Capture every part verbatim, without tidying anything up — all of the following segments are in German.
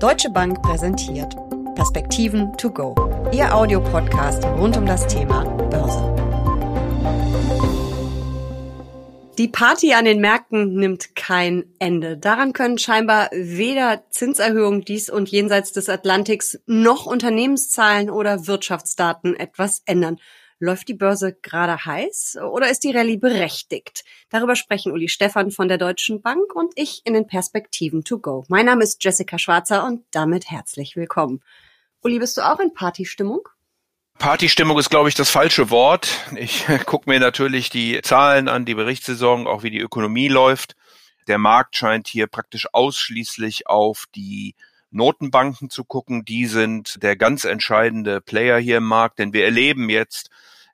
Deutsche Bank präsentiert Perspektiven to go, Ihr Audiopodcast rund um das Thema Börse. Die Party an den Märkten nimmt kein Ende. Daran können scheinbar weder Zinserhöhungen dies und jenseits des Atlantiks noch Unternehmenszahlen oder Wirtschaftsdaten etwas ändern. Läuft die Börse gerade heiß oder ist die Rallye berechtigt? Darüber sprechen Uli Stefan von der Deutschen Bank und ich in den Perspektiven to go. Mein Name ist Jessica Schwarzer und damit herzlich willkommen. Uli, bist du auch in Partystimmung? Partystimmung ist, glaube ich, das falsche Wort. Ich gucke mir natürlich die Zahlen an, die Berichtssaison, auch wie die Ökonomie läuft. Der Markt scheint hier praktisch ausschließlich auf die Notenbanken zu gucken. Die sind der ganz entscheidende Player hier im Markt, denn wir erleben jetzt,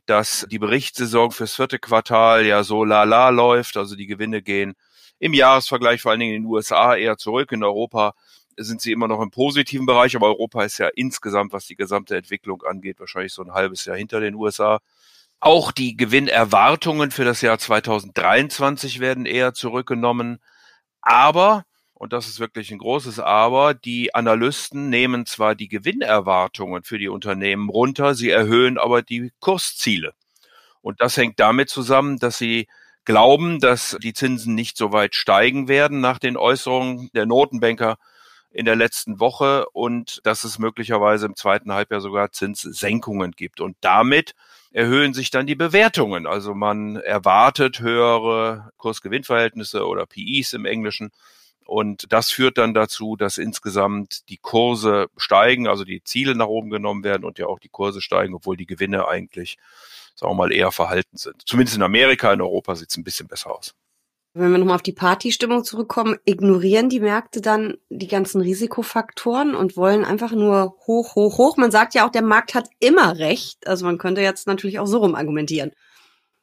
dass die Berichtssaison fürs vierte Quartal ja so lala läuft. Also die Gewinne gehen im Jahresvergleich vor allen Dingen in den U S A eher zurück. In Europa sind sie immer noch im positiven Bereich, aber Europa ist ja insgesamt, was die gesamte Entwicklung angeht, wahrscheinlich so ein halbes Jahr hinter den U S A. Auch die Gewinnerwartungen für das Jahr zweitausenddreiundzwanzig werden eher zurückgenommen. Aber, und das ist wirklich ein großes Aber, die Analysten nehmen zwar die Gewinnerwartungen für die Unternehmen runter, sie erhöhen aber die Kursziele. Und das hängt damit zusammen, dass sie glauben, dass die Zinsen nicht so weit steigen werden nach den Äußerungen der Notenbanker in der letzten Woche und dass es möglicherweise im zweiten Halbjahr sogar Zinssenkungen gibt. Und damit erhöhen sich dann die Bewertungen. Also man erwartet höhere Kursgewinnverhältnisse oder P Es im Englischen. Und das führt dann dazu, dass insgesamt die Kurse steigen, also die Ziele nach oben genommen werden und ja auch die Kurse steigen, obwohl die Gewinne eigentlich, sagen wir mal, eher verhalten sind. Zumindest in Amerika, in Europa sieht es ein bisschen besser aus. Wenn wir nochmal auf die Partystimmung zurückkommen, ignorieren die Märkte dann die ganzen Risikofaktoren und wollen einfach nur hoch, hoch, hoch. Man sagt ja auch, der Markt hat immer recht. Also man könnte jetzt natürlich auch so rum argumentieren.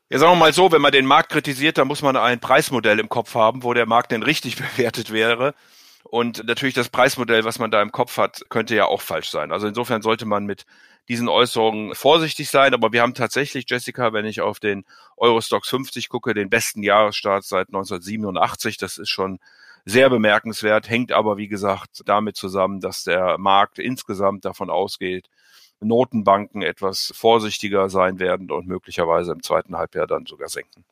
Ja, sagen wir mal so, wenn man den Markt kritisiert, dann muss man ein Preismodell im Kopf haben, wo der Markt denn richtig bewertet wäre. Und natürlich das Preismodell, was man da im Kopf hat, könnte ja auch falsch sein. Also insofern sollte man mit diesen Äußerungen vorsichtig sein. Aber wir haben tatsächlich, Jessica, wenn ich auf den Eurostoxx fünfzig gucke, den besten Jahresstart seit neunzehnhundertsiebenundachtzig. Das ist schon sehr bemerkenswert, hängt aber, wie gesagt, damit zusammen, dass der Markt insgesamt davon ausgeht, Notenbanken etwas vorsichtiger sein werden und möglicherweise im zweiten Halbjahr dann sogar senken.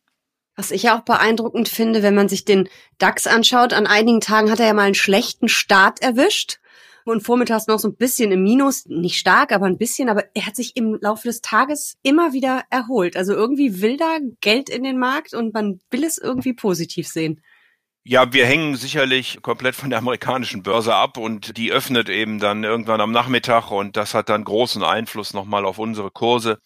Was ich ja auch beeindruckend finde, wenn man sich den DAX anschaut, an einigen Tagen hat er ja mal einen schlechten Start erwischt und vormittags noch so ein bisschen im Minus, nicht stark, aber ein bisschen, aber er hat sich im Laufe des Tages immer wieder erholt. Also irgendwie will da Geld in den Markt und man will es irgendwie positiv sehen. Ja, wir hängen sicherlich komplett von der amerikanischen Börse ab und die öffnet eben dann irgendwann am Nachmittag und das hat dann großen Einfluss nochmal auf unsere Kurse,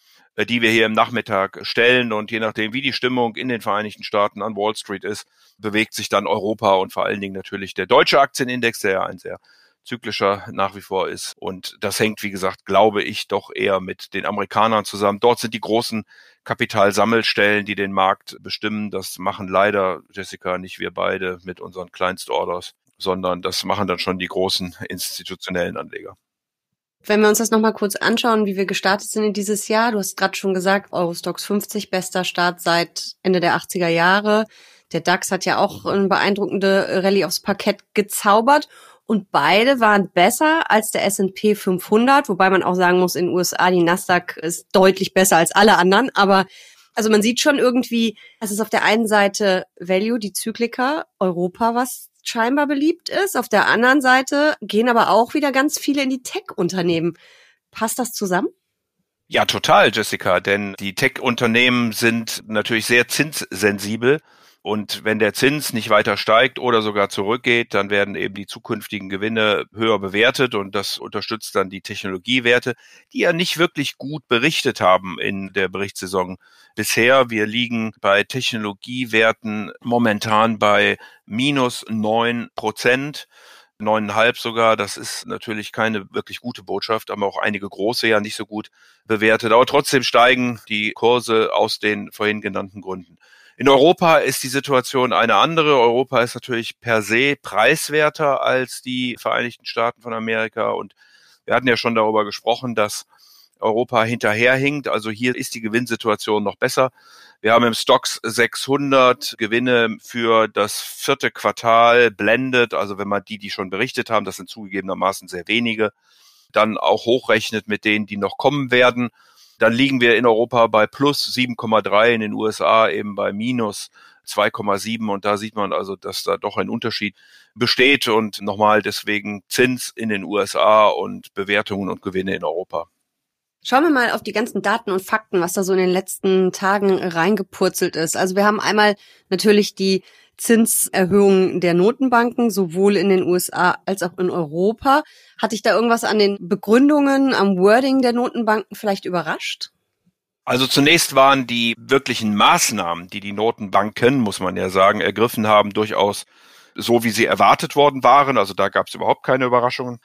die wir hier im Nachmittag stellen. Und je nachdem, wie die Stimmung in den Vereinigten Staaten an Wall Street ist, bewegt sich dann Europa und vor allen Dingen natürlich der deutsche Aktienindex, der ja ein sehr zyklischer nach wie vor ist. Und das hängt, wie gesagt, glaube ich, doch eher mit den Amerikanern zusammen. Dort sind die großen Kapitalsammelstellen, die den Markt bestimmen. Das machen leider, Jessica, nicht wir beide mit unseren Kleinstorders, sondern das machen dann schon die großen institutionellen Anleger. Wenn wir uns das nochmal kurz anschauen, wie wir gestartet sind in dieses Jahr. Du hast gerade schon gesagt, Eurostoxx fünfzig, bester Start seit Ende der achtziger Jahre. Der DAX hat ja auch eine beeindruckende Rallye aufs Parkett gezaubert. Und beide waren besser als der S und P fünfhundert. Wobei man auch sagen muss, in den U S A, die Nasdaq ist deutlich besser als alle anderen. Aber also man sieht schon irgendwie, es ist auf der einen Seite Value, die Zykliker, Europa, was scheinbar beliebt ist. Auf der anderen Seite gehen aber auch wieder ganz viele in die Tech-Unternehmen. Passt das zusammen? Ja, total, Jessica, denn die Tech-Unternehmen sind natürlich sehr zinssensibel und wenn der Zins nicht weiter steigt oder sogar zurückgeht, dann werden eben die zukünftigen Gewinne höher bewertet und das unterstützt dann die Technologiewerte, die ja nicht wirklich gut berichtet haben in der Berichtssaison bisher. Wir liegen bei Technologiewerten momentan bei minus neun Prozent. neuneinhalb sogar, das ist natürlich keine wirklich gute Botschaft, haben auch einige große ja nicht so gut bewertet, aber trotzdem steigen die Kurse aus den vorhin genannten Gründen. In Europa ist die Situation eine andere. Europa ist natürlich per se preiswerter als die Vereinigten Staaten von Amerika und wir hatten ja schon darüber gesprochen, dass Europa hinterherhinkt. Also hier ist die Gewinnsituation noch besser. Wir haben im Stoxx sechshundert Gewinne für das vierte Quartal blendet. Also wenn man die, die schon berichtet haben, das sind zugegebenermaßen sehr wenige, dann auch hochrechnet mit denen, die noch kommen werden. Dann liegen wir in Europa bei plus sieben Komma drei, in den U S A eben bei minus zwei Komma sieben. Und da sieht man also, dass da doch ein Unterschied besteht. Und nochmal deswegen Zins in den U S A und Bewertungen und Gewinne in Europa. Schauen wir mal auf die ganzen Daten und Fakten, was da so in den letzten Tagen reingepurzelt ist. Also wir haben einmal natürlich die Zinserhöhungen der Notenbanken, sowohl in den U S A als auch in Europa. Hat dich da irgendwas an den Begründungen, am Wording der Notenbanken vielleicht überrascht? Also zunächst waren die wirklichen Maßnahmen, die die Notenbanken, muss man ja sagen, ergriffen haben, durchaus so, wie sie erwartet worden waren. Also da gab es überhaupt keine Überraschungen.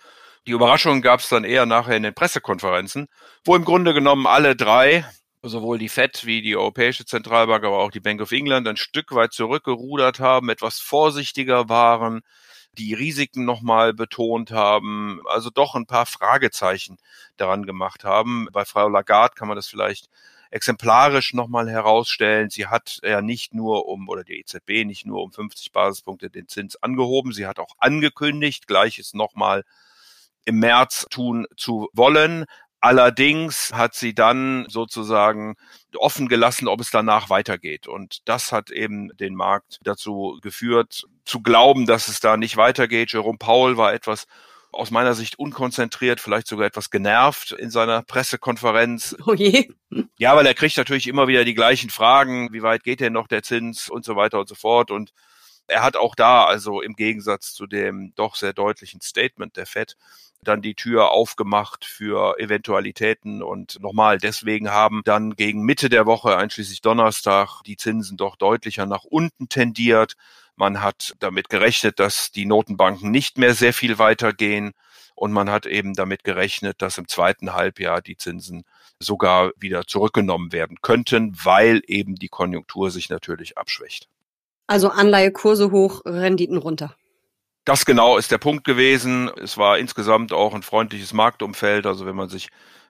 Die Überraschungen gab es dann eher nachher in den Pressekonferenzen, wo im Grunde genommen alle drei, sowohl die F E D wie die Europäische Zentralbank, aber auch die Bank of England, ein Stück weit zurückgerudert haben, etwas vorsichtiger waren, die Risiken nochmal betont haben, also doch ein paar Fragezeichen daran gemacht haben. Bei Frau Lagarde kann man das vielleicht exemplarisch nochmal herausstellen. Sie hat ja nicht nur um, oder die E Z B nicht nur um fünfzig Basispunkte den Zins angehoben, sie hat auch angekündigt, Gleiches nochmal im März tun zu wollen. Allerdings hat sie dann sozusagen offen gelassen, ob es danach weitergeht. Und das hat eben den Markt dazu geführt, zu glauben, dass es da nicht weitergeht. Jerome Powell war etwas aus meiner Sicht unkonzentriert, vielleicht sogar etwas genervt in seiner Pressekonferenz. Oh je. Ja, weil er kriegt natürlich immer wieder die gleichen Fragen. Wie weit geht denn noch der Zins und so weiter und so fort. Und er hat auch da, also im Gegensatz zu dem doch sehr deutlichen Statement der F E D, dann die Tür aufgemacht für Eventualitäten. Und nochmal, deswegen haben dann gegen Mitte der Woche, einschließlich Donnerstag, die Zinsen doch deutlicher nach unten tendiert. Man hat damit gerechnet, dass die Notenbanken nicht mehr sehr viel weitergehen. Und man hat eben damit gerechnet, dass im zweiten Halbjahr die Zinsen sogar wieder zurückgenommen werden könnten, weil eben die Konjunktur sich natürlich abschwächt. Also Anleihekurse hoch, Renditen runter. Das genau ist der Punkt gewesen. Es war insgesamt auch ein freundliches Marktumfeld. Also wenn man sich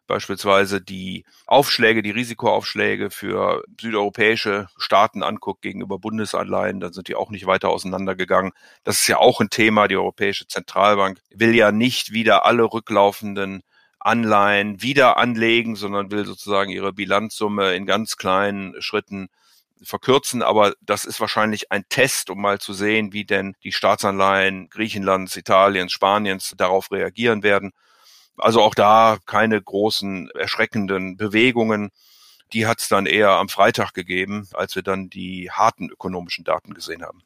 beispielsweise die Aufschläge, die Risikoaufschläge für südeuropäische Staaten anguckt gegenüber Bundesanleihen, dann sind die auch nicht weiter auseinandergegangen. Das ist ja auch ein Thema. Die Europäische Zentralbank will ja nicht wieder alle rücklaufenden Anleihen wieder anlegen, sondern will sozusagen ihre Bilanzsumme in ganz kleinen Schritten verkürzen, aber das ist wahrscheinlich ein Test, um mal zu sehen, wie denn die Staatsanleihen Griechenlands, Italiens, Spaniens darauf reagieren werden. Also auch da keine großen erschreckenden Bewegungen. Die hat es dann eher am Freitag gegeben, als wir dann die harten ökonomischen Daten gesehen haben.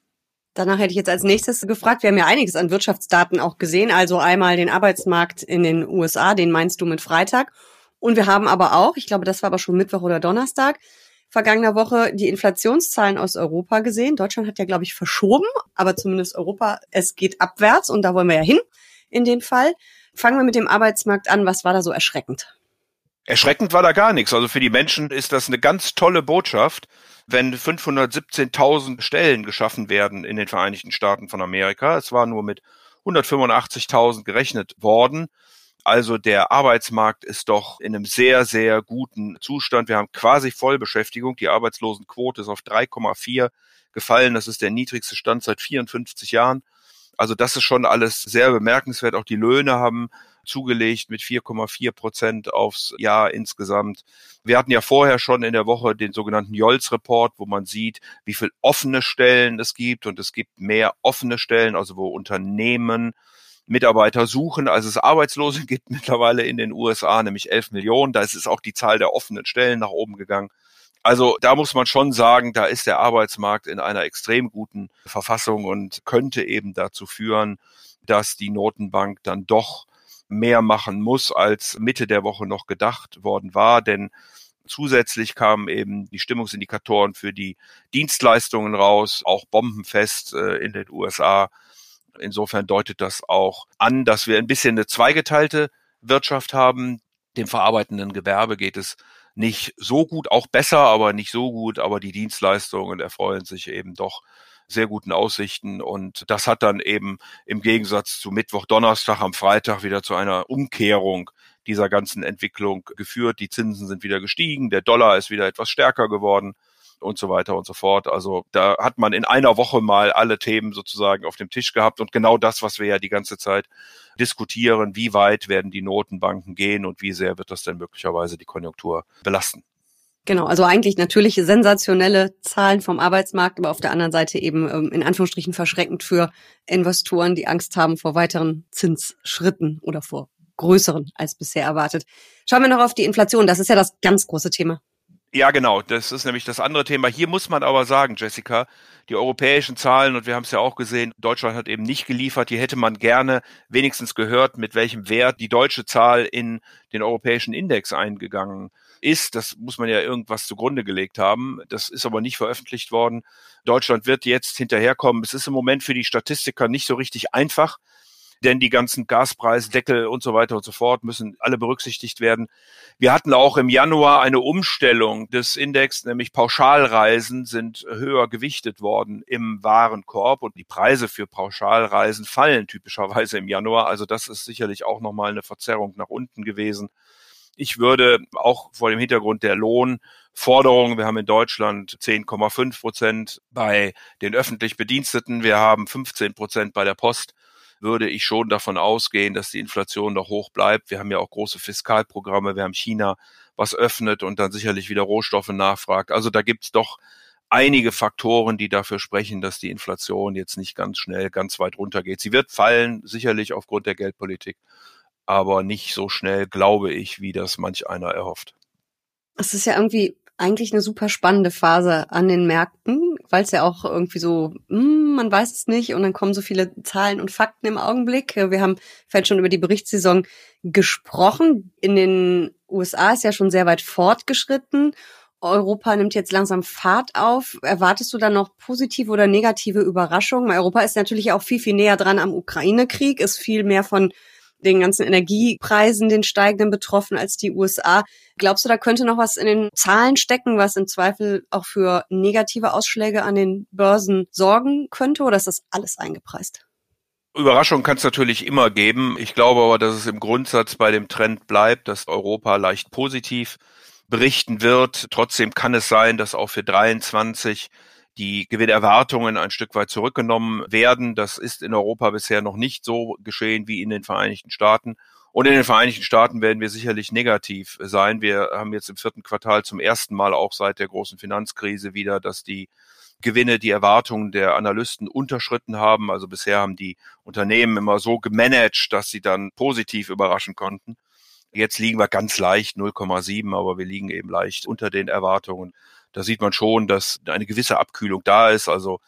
Danach hätte ich jetzt als nächstes gefragt, wir haben ja einiges an Wirtschaftsdaten auch gesehen, also einmal den Arbeitsmarkt in den U S A, den meinst du mit Freitag. Und wir haben aber auch, ich glaube, das war aber schon Mittwoch oder Donnerstag, vergangener Woche die Inflationszahlen aus Europa gesehen. Deutschland hat ja, glaube ich, verschoben, aber zumindest Europa, es geht abwärts und da wollen wir ja hin in dem Fall. Fangen wir mit dem Arbeitsmarkt an. Was war da so erschreckend? Erschreckend war da gar nichts. Also für die Menschen ist das eine ganz tolle Botschaft, wenn fünfhundertsiebzehntausend Stellen geschaffen werden in den Vereinigten Staaten von Amerika. Es war nur mit hundertfünfundachtzigtausend gerechnet worden. Also der Arbeitsmarkt ist doch in einem sehr, sehr guten Zustand. Wir haben quasi Vollbeschäftigung. Die Arbeitslosenquote ist auf drei Komma vier gefallen. Das ist der niedrigste Stand seit vierundfünfzig Jahren. Also das ist schon alles sehr bemerkenswert. Auch die Löhne haben zugelegt mit vier Komma vier Prozent aufs Jahr insgesamt. Wir hatten ja vorher schon in der Woche den sogenannten JOLTS-Report, wo man sieht, wie viel offene Stellen es gibt. Und es gibt mehr offene Stellen, also wo Unternehmen Mitarbeiter suchen, also es Arbeitslose gibt mittlerweile in den U S A, nämlich elf Millionen. Da ist es auch die Zahl der offenen Stellen nach oben gegangen. Also da muss man schon sagen, da ist der Arbeitsmarkt in einer extrem guten Verfassung und könnte eben dazu führen, dass die Notenbank dann doch mehr machen muss, als Mitte der Woche noch gedacht worden war. Denn zusätzlich kamen eben die Stimmungsindikatoren für die Dienstleistungen raus, auch bombenfest in den U S A. Insofern deutet das auch an, dass wir ein bisschen eine zweigeteilte Wirtschaft haben. Dem verarbeitenden Gewerbe geht es nicht so gut, auch besser, aber nicht so gut. Aber die Dienstleistungen erfreuen sich eben doch sehr guten Aussichten. Und das hat dann eben im Gegensatz zu Mittwoch, Donnerstag, am Freitag wieder zu einer Umkehrung dieser ganzen Entwicklung geführt. Die Zinsen sind wieder gestiegen, der Dollar ist wieder etwas stärker geworden und so weiter und so fort. Also da hat man in einer Woche mal alle Themen sozusagen auf dem Tisch gehabt und genau das, was wir ja die ganze Zeit diskutieren, wie weit werden die Notenbanken gehen und wie sehr wird das denn möglicherweise die Konjunktur belasten. Genau, also eigentlich natürlich sensationelle Zahlen vom Arbeitsmarkt, aber auf der anderen Seite eben ähm, in Anführungsstrichen verschreckend für Investoren, die Angst haben vor weiteren Zinsschritten oder vor größeren als bisher erwartet. Schauen wir noch auf die Inflation, das ist ja das ganz große Thema. Ja, genau. Das ist nämlich das andere Thema. Hier muss man aber sagen, Jessica, die europäischen Zahlen, und wir haben es ja auch gesehen, Deutschland hat eben nicht geliefert. Hier hätte man gerne wenigstens gehört, mit welchem Wert die deutsche Zahl in den europäischen Index eingegangen ist. Das muss man ja irgendwas zugrunde gelegt haben. Das ist aber nicht veröffentlicht worden. Deutschland wird jetzt hinterherkommen. Es ist im Moment für die Statistiker nicht so richtig einfach, denn die ganzen Gaspreisdeckel und so weiter und so fort müssen alle berücksichtigt werden. Wir hatten auch im Januar eine Umstellung des Index, nämlich Pauschalreisen sind höher gewichtet worden im Warenkorb und die Preise für Pauschalreisen fallen typischerweise im Januar. Also das ist sicherlich auch nochmal eine Verzerrung nach unten gewesen. Ich würde auch vor dem Hintergrund der Lohnforderungen, wir haben in Deutschland zehn Komma fünf Prozent bei den öffentlich Bediensteten, wir haben fünfzehn Prozent bei der Post, würde ich schon davon ausgehen, dass die Inflation noch hoch bleibt. Wir haben ja auch große Fiskalprogramme, wir haben China, was öffnet und dann sicherlich wieder Rohstoffe nachfragt. Also da gibt es doch einige Faktoren, die dafür sprechen, dass die Inflation jetzt nicht ganz schnell, ganz weit runter geht. Sie wird fallen, sicherlich aufgrund der Geldpolitik, aber nicht so schnell, glaube ich, wie das manch einer erhofft. Es ist ja irgendwie eigentlich eine super spannende Phase an den Märkten, weil es ja auch irgendwie so, mh, man weiß es nicht und dann kommen so viele Zahlen und Fakten im Augenblick. Wir haben vielleicht schon über die Berichtssaison gesprochen. In den U S A ist ja schon sehr weit fortgeschritten. Europa nimmt jetzt langsam Fahrt auf. Erwartest du dann noch positive oder negative Überraschungen? Europa ist natürlich auch viel, viel näher dran am Ukraine-Krieg, ist viel mehr von den ganzen Energiepreisen, den steigenden betroffen als die U S A. Glaubst du, da könnte noch was in den Zahlen stecken, was im Zweifel auch für negative Ausschläge an den Börsen sorgen könnte oder ist das alles eingepreist? Überraschung kann es natürlich immer geben. Ich glaube aber, dass es im Grundsatz bei dem Trend bleibt, dass Europa leicht positiv berichten wird. Trotzdem kann es sein, dass auch für dreiundzwanzig die Gewinnerwartungen ein Stück weit zurückgenommen werden. Das ist in Europa bisher noch nicht so geschehen wie in den Vereinigten Staaten. Und in den Vereinigten Staaten werden wir sicherlich negativ sein. Wir haben jetzt im vierten Quartal zum ersten Mal auch seit der großen Finanzkrise wieder, dass die Gewinne die Erwartungen der Analysten unterschritten haben. Also bisher haben die Unternehmen immer so gemanagt, dass sie dann positiv überraschen konnten. Jetzt liegen wir ganz leicht, null Komma sieben, aber wir liegen eben leicht unter den Erwartungen. Da sieht man schon, dass eine gewisse Abkühlung da ist. Also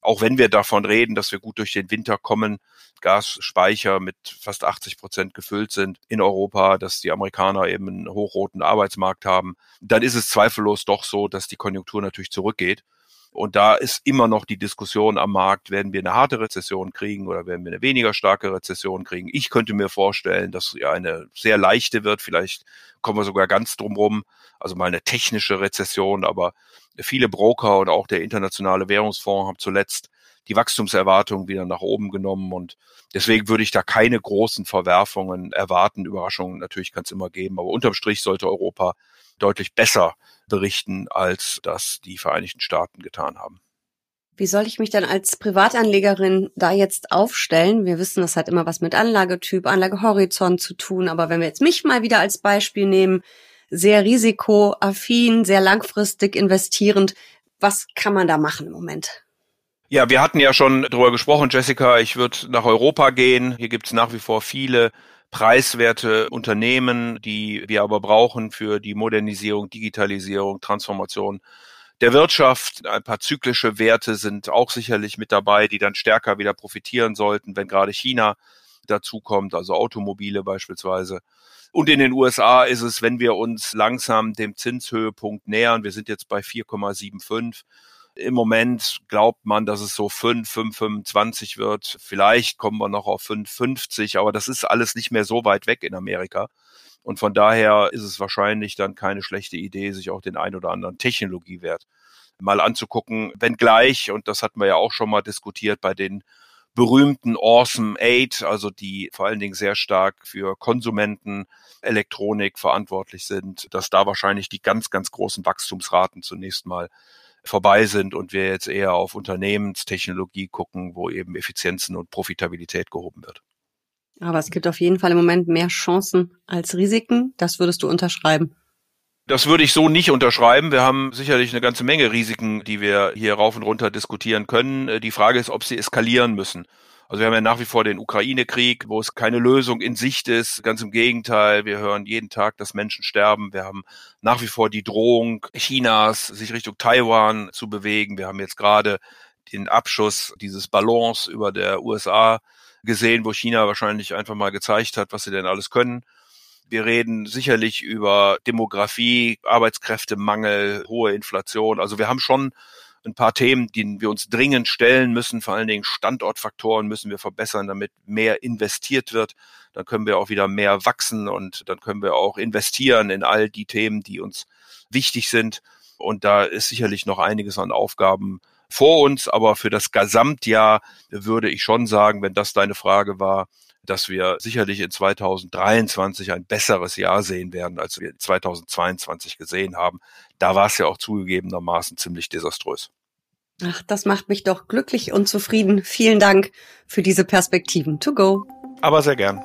auch wenn wir davon reden, dass wir gut durch den Winter kommen, Gasspeicher mit fast achtzig Prozent gefüllt sind in Europa, dass die Amerikaner eben einen hochroten Arbeitsmarkt haben, dann ist es zweifellos doch so, dass die Konjunktur natürlich zurückgeht. Und da ist immer noch die Diskussion am Markt, werden wir eine harte Rezession kriegen oder werden wir eine weniger starke Rezession kriegen? Ich könnte mir vorstellen, dass eine sehr leichte wird. Vielleicht kommen wir sogar ganz drumrum. Also mal eine technische Rezession. Aber viele Broker und auch der Internationale Währungsfonds haben zuletzt die Wachstumserwartungen wieder nach oben genommen. Und deswegen würde ich da keine großen Verwerfungen erwarten. Überraschungen natürlich kann es immer geben. Aber unterm Strich sollte Europa deutlich besser berichten, als das die Vereinigten Staaten getan haben. Wie soll ich mich dann als Privatanlegerin da jetzt aufstellen? Wir wissen, das hat immer was mit Anlagetyp, Anlagehorizont zu tun. Aber wenn wir jetzt mich mal wieder als Beispiel nehmen, sehr risikoaffin, sehr langfristig investierend, was kann man da machen im Moment? Ja, wir hatten ja schon drüber gesprochen, Jessica. Ich würde nach Europa gehen. Hier gibt es nach wie vor viele preiswerte Unternehmen, die wir aber brauchen für die Modernisierung, Digitalisierung, Transformation der Wirtschaft. Ein paar zyklische Werte sind auch sicherlich mit dabei, die dann stärker wieder profitieren sollten, wenn gerade China dazukommt, also Automobile beispielsweise. Und in den U S A ist es, wenn wir uns langsam dem Zinshöhepunkt nähern, wir sind jetzt bei vier Komma fünfundsiebzig. Im Moment glaubt man, dass es so fünf, fünf Komma fünfundzwanzig wird. Vielleicht kommen wir noch auf fünf Komma fünfzig, aber das ist alles nicht mehr so weit weg in Amerika. Und von daher ist es wahrscheinlich dann keine schlechte Idee, sich auch den ein oder anderen Technologiewert mal anzugucken. Wenngleich, und das hatten wir ja auch schon mal diskutiert, bei den berühmten Awesome Eight, also die vor allen Dingen sehr stark für Konsumentenelektronik verantwortlich sind, dass da wahrscheinlich die ganz, ganz großen Wachstumsraten zunächst mal vorbei sind und wir jetzt eher auf Unternehmenstechnologie gucken, wo eben Effizienzen und Profitabilität gehoben wird. Aber es gibt auf jeden Fall im Moment mehr Chancen als Risiken. Das würdest du unterschreiben? Das würde ich so nicht unterschreiben. Wir haben sicherlich eine ganze Menge Risiken, die wir hier rauf und runter diskutieren können. Die Frage ist, ob sie eskalieren müssen. Also wir haben ja nach wie vor den Ukraine-Krieg, wo es keine Lösung in Sicht ist. Ganz im Gegenteil, wir hören jeden Tag, dass Menschen sterben. Wir haben nach wie vor die Drohung Chinas, sich Richtung Taiwan zu bewegen. Wir haben jetzt gerade den Abschuss dieses Ballons über der U S A gesehen, wo China wahrscheinlich einfach mal gezeigt hat, was sie denn alles können. Wir reden sicherlich über Demografie, Arbeitskräftemangel, hohe Inflation. Also wir haben schon ein paar Themen, denen wir uns dringend stellen müssen. Vor allen Dingen Standortfaktoren müssen wir verbessern, damit mehr investiert wird. Dann können wir auch wieder mehr wachsen und dann können wir auch investieren in all die Themen, die uns wichtig sind. Und da ist sicherlich noch einiges an Aufgaben vor uns. Aber für das Gesamtjahr würde ich schon sagen, wenn das deine Frage war, dass wir sicherlich in zweitausenddreiundzwanzig ein besseres Jahr sehen werden, als wir zweitausendzweiundzwanzig gesehen haben. Da war es ja auch zugegebenermaßen ziemlich desaströs. Ach, das macht mich doch glücklich und zufrieden. Vielen Dank für diese Perspektiven to go. Aber sehr gern.